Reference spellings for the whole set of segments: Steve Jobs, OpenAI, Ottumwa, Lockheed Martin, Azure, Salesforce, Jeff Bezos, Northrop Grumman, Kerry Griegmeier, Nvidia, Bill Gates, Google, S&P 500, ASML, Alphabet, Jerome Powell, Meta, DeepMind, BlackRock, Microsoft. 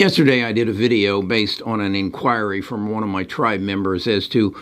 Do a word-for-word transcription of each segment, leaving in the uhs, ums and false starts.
Yesterday I did a video based on an inquiry from one of my tribe members as to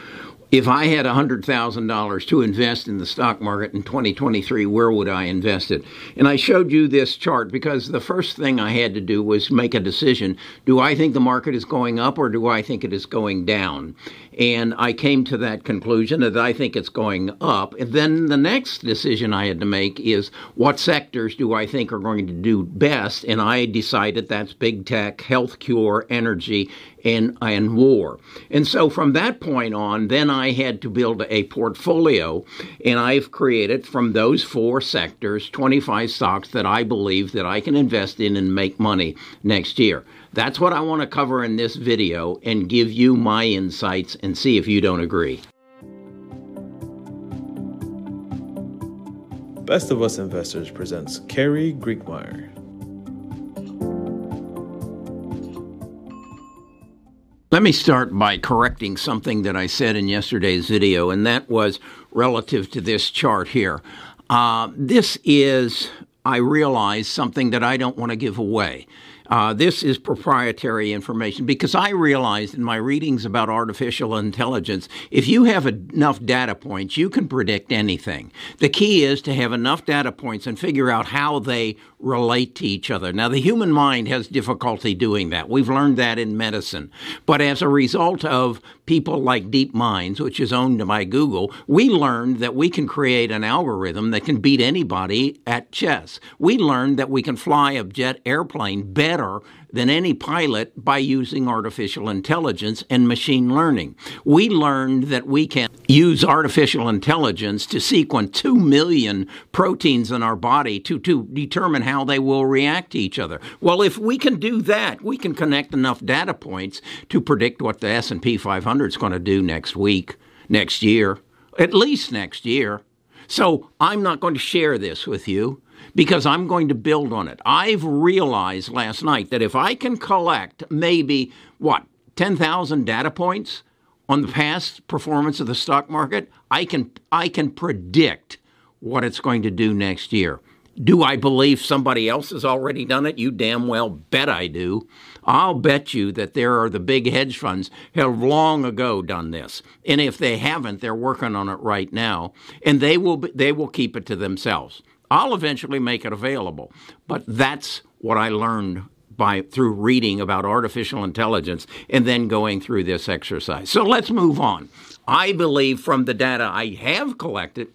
if I had one hundred thousand dollars to invest in the stock market in twenty twenty-three, where would I invest it? And I showed you this chart because the first thing I had to do was make a decision. Do I think the market is going up or do I think it is going down? And I came to that conclusion that I think it's going up. And then the next decision I had to make is what sectors do I think are going to do best? And I decided that's big tech, health cure, energy, and, and war. And so from that point on, then I had to build a portfolio. And I've created from those four sectors twenty-five stocks that I believe that I can invest in and make money next year. That's what I want to cover in this video and give you my insights and see if you don't agree. Best of Us Investors presents Kerry Griegmeier. Let me start by correcting something that I said in yesterday's video, and that was relative to this chart here. Uh, this is, I realize, something that I don't want to give away. Uh, this is proprietary information because I realized in my readings about artificial intelligence, if you have enough data points, you can predict anything. The key is to have enough data points and figure out how they relate to each other. Now, the human mind has difficulty doing that. We've learned that in medicine. But as a result of people like DeepMind, which is owned by Google, we learned that we can create an algorithm that can beat anybody at chess. We learned that we can fly a jet airplane better than any pilot by using artificial intelligence and machine learning. We learned that we can use artificial intelligence to sequence two million proteins in our body to, to determine how they will react to each other. Well, if we can do that, we can connect enough data points to predict what the S and P five hundred is going to do next week, next year, at least next year. So I'm not going to share this with you, because I'm going to build on it. I've realized last night that if I can collect maybe, what, ten thousand data points on the past performance of the stock market, I can, I can predict what it's going to do next year. Do I believe somebody else has already done it? You damn well bet I do. I'll bet you that there are the big hedge funds have long ago done this. And if they haven't, they're working on it right now. And they will, they will keep it to themselves. I'll eventually make it available, but that's what I learned by through reading about artificial intelligence and then going through this exercise. So let's move on. I believe from the data I have collected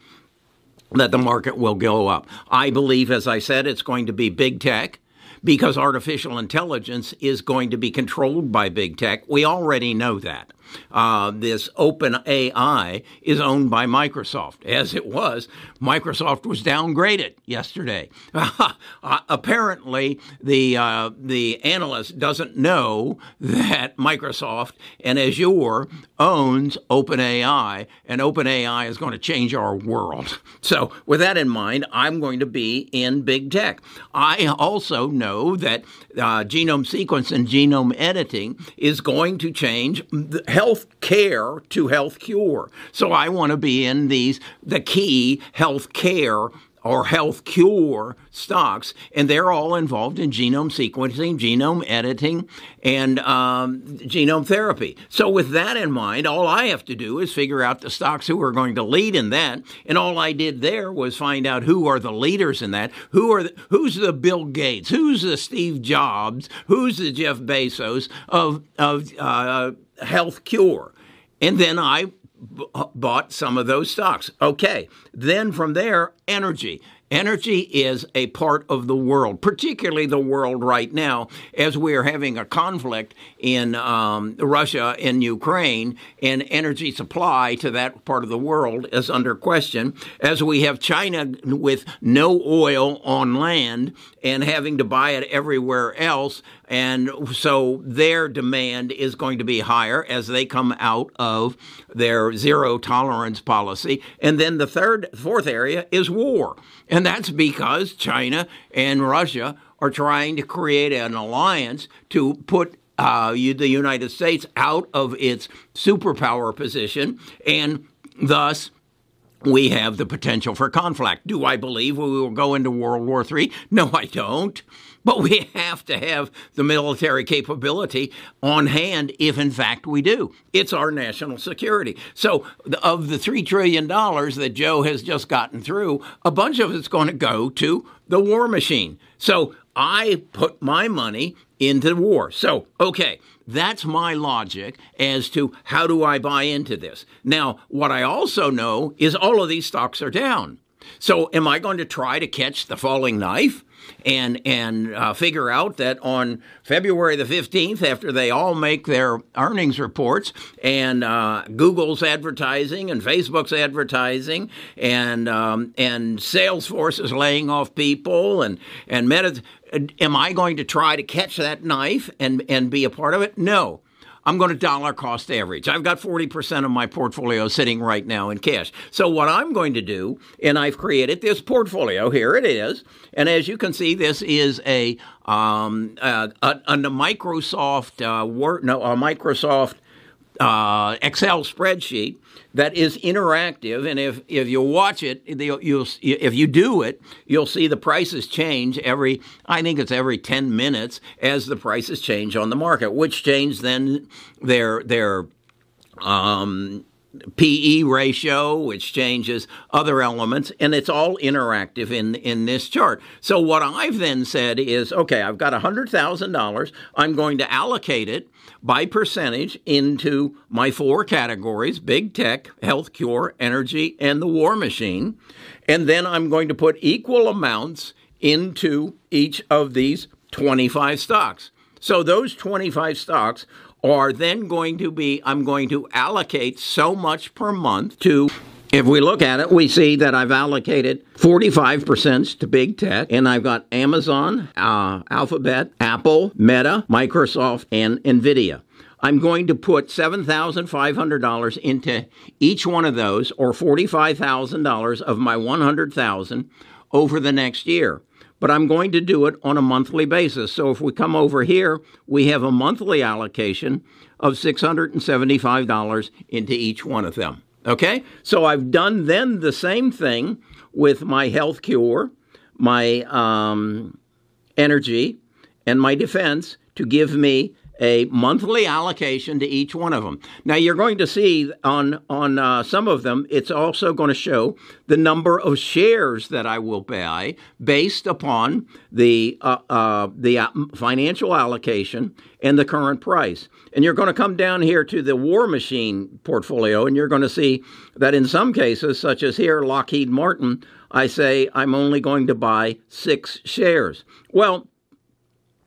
that the market will go up. I believe, as I said, it's going to be big tech because artificial intelligence is going to be controlled by big tech. We already know that. Uh, this OpenAI is owned by Microsoft. As it was, Microsoft was downgraded yesterday. uh, apparently, the uh, the analyst doesn't know that Microsoft and Azure owns OpenAI, and OpenAI is going to change our world. So, with that in mind, I'm going to be in big tech. I also know that uh, genome sequence and genome editing is going to change the health Health care to health cure. So I want to be in these, the key health care or health cure stocks, and they're all involved in genome sequencing, genome editing, and um, genome therapy. So with that in mind, all I have to do is figure out the stocks who are going to lead in that, and all I did there was find out who are the leaders in that, who are the, who's the Bill Gates, who's the Steve Jobs, who's the Jeff Bezos of, of uh, health cure, and then I bought some of those stocks. Okay. Then from there, energy. Energy is a part of the world, particularly the world right now, as we are having a conflict in um, Russia and Ukraine, and energy supply to that part of the world is under question, as we have China with no oil on land and having to buy it everywhere else. And so their demand is going to be higher as they come out of their zero tolerance policy. And then the third, fourth area is war. And that's because China and Russia are trying to create an alliance to put uh, the United States out of its superpower position and thus we have the potential for conflict. Do I believe we will go into World War Three? No, I don't. But we have to have the military capability on hand if, in fact, we do. It's our national security. So of the three trillion dollars that Joe has just gotten through, a bunch of it's going to go to the war machine. So I put my money into the war. So, okay, that's my logic as to how do I buy into this. Now, what I also know is all of these stocks are down. So am I going to try to catch the falling knife and and uh, figure out that on February the fifteenth, after they all make their earnings reports and uh, Google's advertising and Facebook's advertising and um, and Salesforce is laying off people and, and Meta, am I going to try to catch that knife and, and be a part of it? No. I'm going to dollar cost average. I've got forty percent of my portfolio sitting right now in cash. So what I'm going to do, and I've created this portfolio, here it is. And as you can see, this is a, um, a, a, a Microsoft, uh, Word, no, a Microsoft uh, Excel spreadsheet that is interactive. And if, if you watch it, you'll, you'll, if you do it, you'll see the prices change every, I think it's every ten minutes as the prices change on the market, which change then their, their, um, P E ratio, which changes other elements, and it's all interactive in, in this chart. So what I've then said is, okay, I've got one hundred thousand dollars. I'm going to allocate it by percentage into my four categories: big tech, health cure, energy, and the war machine. And then I'm going to put equal amounts into each of these twenty-five stocks. So those twenty-five stocks are then going to be, I'm going to allocate so much per month to, if we look at it, we see that I've allocated forty-five percent to big tech, and I've got Amazon, uh, Alphabet, Apple, Meta, Microsoft, and Nvidia. I'm going to put seven thousand five hundred dollars into each one of those, or forty-five thousand dollars of my one hundred thousand dollars over the next year. But I'm going to do it on a monthly basis. So if we come over here, we have a monthly allocation of six hundred seventy-five dollars into each one of them. Okay? So I've done then the same thing with my health cure, my um, energy, and my defense to give me a monthly allocation to each one of them. Now, you're going to see on, on uh, some of them, it's also going to show the number of shares that I will buy based upon the, uh, uh, the financial allocation and the current price. And you're going to come down here to the war machine portfolio, and you're going to see that in some cases, such as here, Lockheed Martin, I say I'm only going to buy six shares. Well,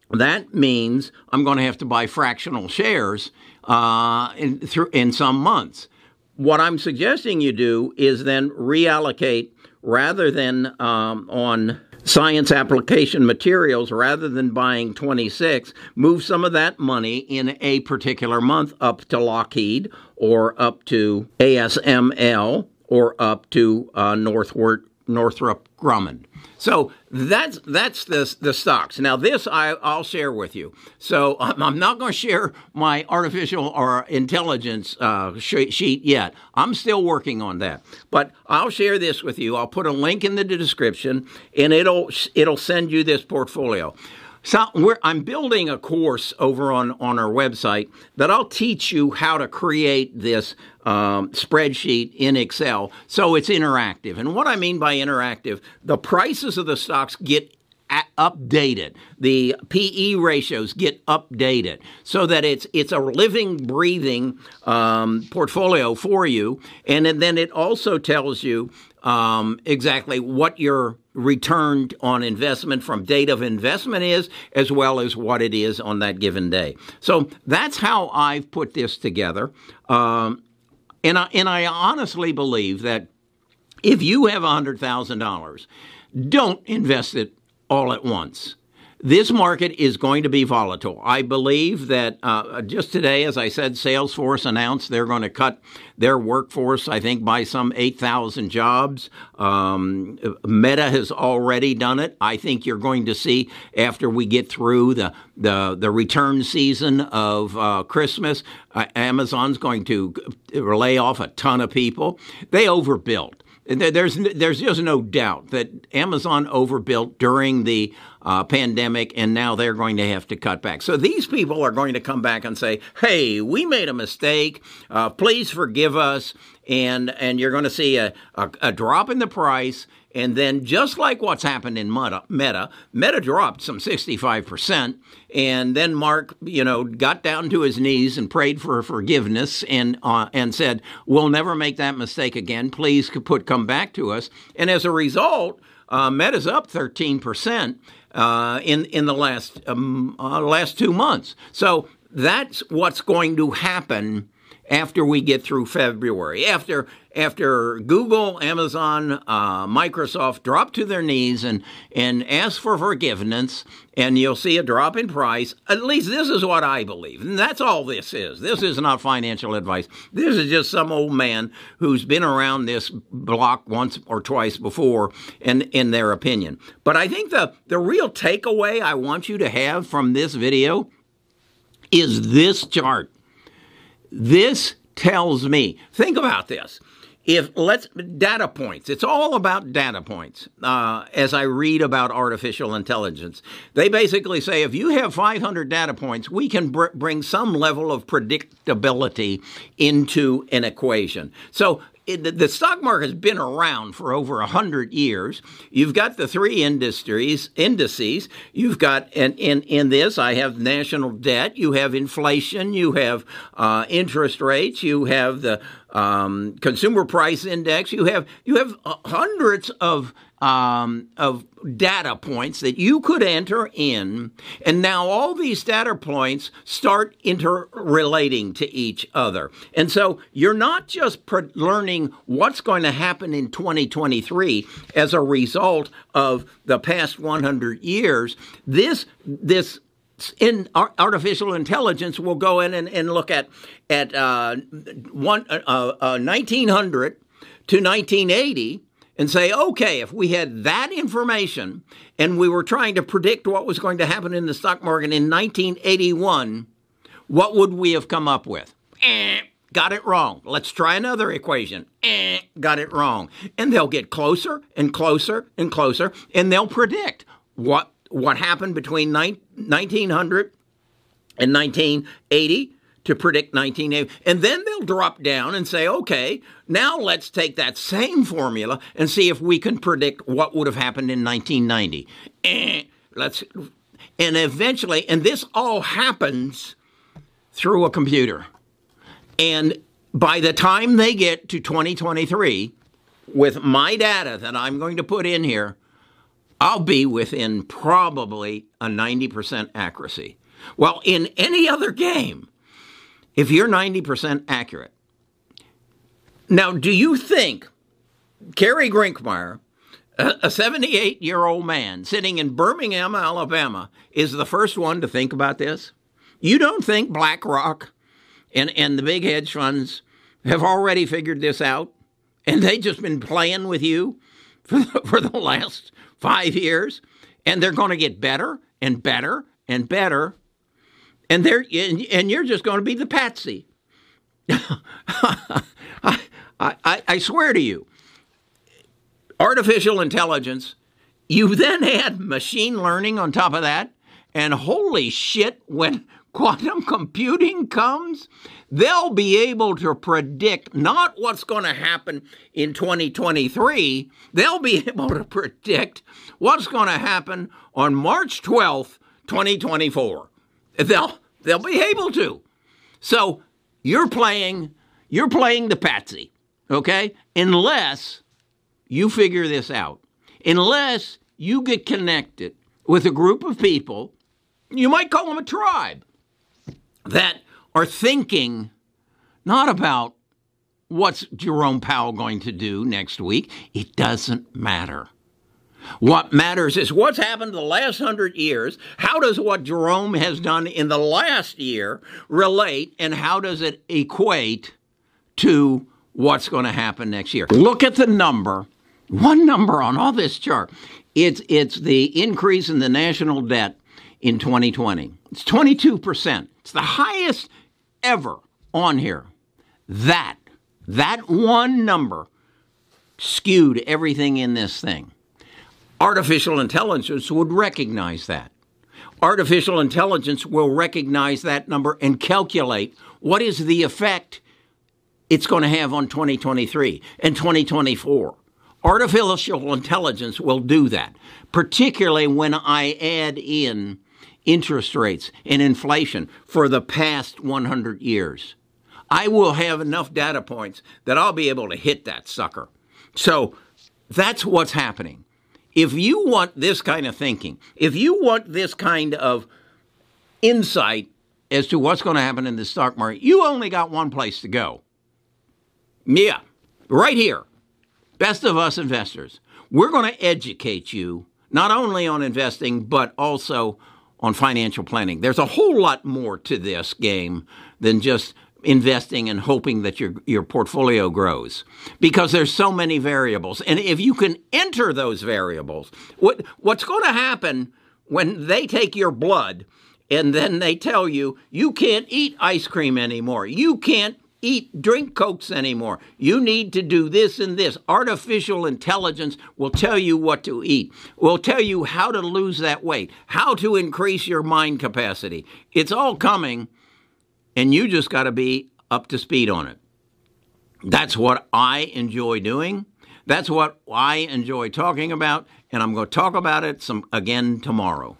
that means I'm going to have to buy fractional shares uh, in, th- in some months. What I'm suggesting you do is then reallocate rather than um, on science application materials, rather than buying twenty-six, move some of that money in a particular month up to Lockheed or up to A S M L or up to uh, Northward. Northrop Grumman. So that's that's the, the stocks. Now this I, I'll share with you. So I'm, I'm not going to share my artificial or intelligence uh, sh- sheet yet. I'm still working on that. But I'll share this with you. I'll put a link in the description, and it'll it'll send you this portfolio. So we're, I'm building a course over on, on our website that I'll teach you how to create this um, spreadsheet in Excel so it's interactive. And what I mean by interactive, the prices of the stocks get updated. The P E ratios get updated so that it's it's a living, breathing um, portfolio for you. And, and then it also tells you um, exactly what your return on investment from date of investment is, as well as what it is on that given day. So that's how I've put this together. Um, and, I, and I honestly believe that if you have one hundred thousand dollars, don't invest it all at once. This market is going to be volatile. I believe that uh, just today, as I said, Salesforce announced they're going to cut their workforce, I think, by some eight thousand jobs. Um, Meta has already done it. I think you're going to see, after we get through the the, the return season of uh, Christmas, uh, Amazon's going to lay off a ton of people. They overbuilt. There's there's just no doubt that Amazon overbuilt during the uh, pandemic, and now they're going to have to cut back. So these people are going to come back and say, hey, we made a mistake. Uh, please forgive us. And and you're going to see a, a, a drop in the price. And then just like what's happened in Meta, Meta, Meta dropped some sixty-five percent. And then Mark, you know, got down to his knees and prayed for forgiveness and uh, and said, we'll never make that mistake again. Please put come back to us. And as a result, uh, Meta's up thirteen percent uh, in, in the last, um, uh, last two months. So that's what's going to happen after we get through February, after after Google, Amazon, uh, Microsoft drop to their knees and, and ask for forgiveness, and you'll see a drop in price. At least this is what I believe. And that's all this is. This is not financial advice. This is just some old man who's been around this block once or twice before and in their opinion. But I think the, the real takeaway I want you to have from this video is this chart. This tells me, think about this. If let's data points, it's all about data points. Uh, as I read about artificial intelligence, they basically say if you have five hundred data points, we can br bring some level of predictability into an equation. So it, the stock market has been around for over a hundred years. You've got the three industries indices. You've got and in in this, I have national debt. You have inflation. You have uh, interest rates. You have the um, consumer price index. You have you have hundreds of um, of data points that you could enter in, and now all these data points start interrelating to each other. And so you're not just learning what's going to happen in twenty twenty-three as a result of the past one hundred years. This this in artificial intelligence will go in and, and look at at uh, one uh, uh, nineteen hundred to nineteen eighty. And say, okay, if we had that information and we were trying to predict what was going to happen in the stock market in nineteen eighty-one, what would we have come up with? Eh, got it wrong. Let's try another equation. Eh, got it wrong. And they'll get closer and closer and closer, and they'll predict what, what happened between nineteen hundred and nineteen eighty. To predict nineteen eighty. And then they'll drop down and say, okay, now let's take that same formula and see if we can predict what would have happened in nineteen ninety. Eh, let's, and eventually, and this all happens through a computer. And by the time they get to twenty twenty-three, with my data that I'm going to put in here, I'll be within probably a ninety percent accuracy. Well, in any other game, if you're ninety percent accurate. Now, do you think Kerry Griegmeier, a seventy-eight-year-old man sitting in Birmingham, Alabama, is the first one to think about this? You don't think BlackRock and, and the big hedge funds have already figured this out? And they've just been playing with you for the, for the last five years? And they're going to get better and better and better. And they're and you're just going to be the patsy. I, I, I swear to you, artificial intelligence, you then add machine learning on top of that. And holy shit, when quantum computing comes, they'll be able to predict not what's going to happen in twenty twenty-three. They'll be able to predict what's going to happen on March twelfth, twenty twenty-four. They'll they'll be able to. So you're playing you're playing the patsy, okay? Unless you figure this out, unless you get connected with a group of people, you might call them a tribe, that are thinking not about what's Jerome Powell going to do next week. It doesn't matter. What matters is what's happened the last hundred years. How does what Jerome has done in the last year relate, and how does it equate to what's going to happen next year? Look at the number, one number on all this chart. It's, it's the increase in the national debt in twenty twenty. It's twenty-two percent. It's the highest ever on here. That, that one number skewed everything in this thing. Artificial intelligence would recognize that. Artificial intelligence will recognize that number and calculate what is the effect it's going to have on twenty twenty-three and twenty twenty-four. Artificial intelligence will do that, particularly when I add in interest rates and inflation for the past one hundred years. I will have enough data points that I'll be able to hit that sucker. So that's what's happening. If you want this kind of thinking, if you want this kind of insight as to what's going to happen in the stock market, you only got one place to go. Yeah, right here. Best of Us Investors. We're going to educate you not only on investing, but also on financial planning. There's a whole lot more to this game than just investing and hoping that your, your portfolio grows, because there's so many variables. And if you can enter those variables, what what's going to happen when they take your blood and then they tell you, you can't eat ice cream anymore. You can't eat, drink Cokes anymore. You need to do this and this. Artificial intelligence will tell you what to eat, will tell you how to lose that weight, how to increase your mind capacity. It's all coming, and you just got to be up to speed on it. That's what I enjoy doing. That's what I enjoy talking about, and I'm going to talk about it some again tomorrow.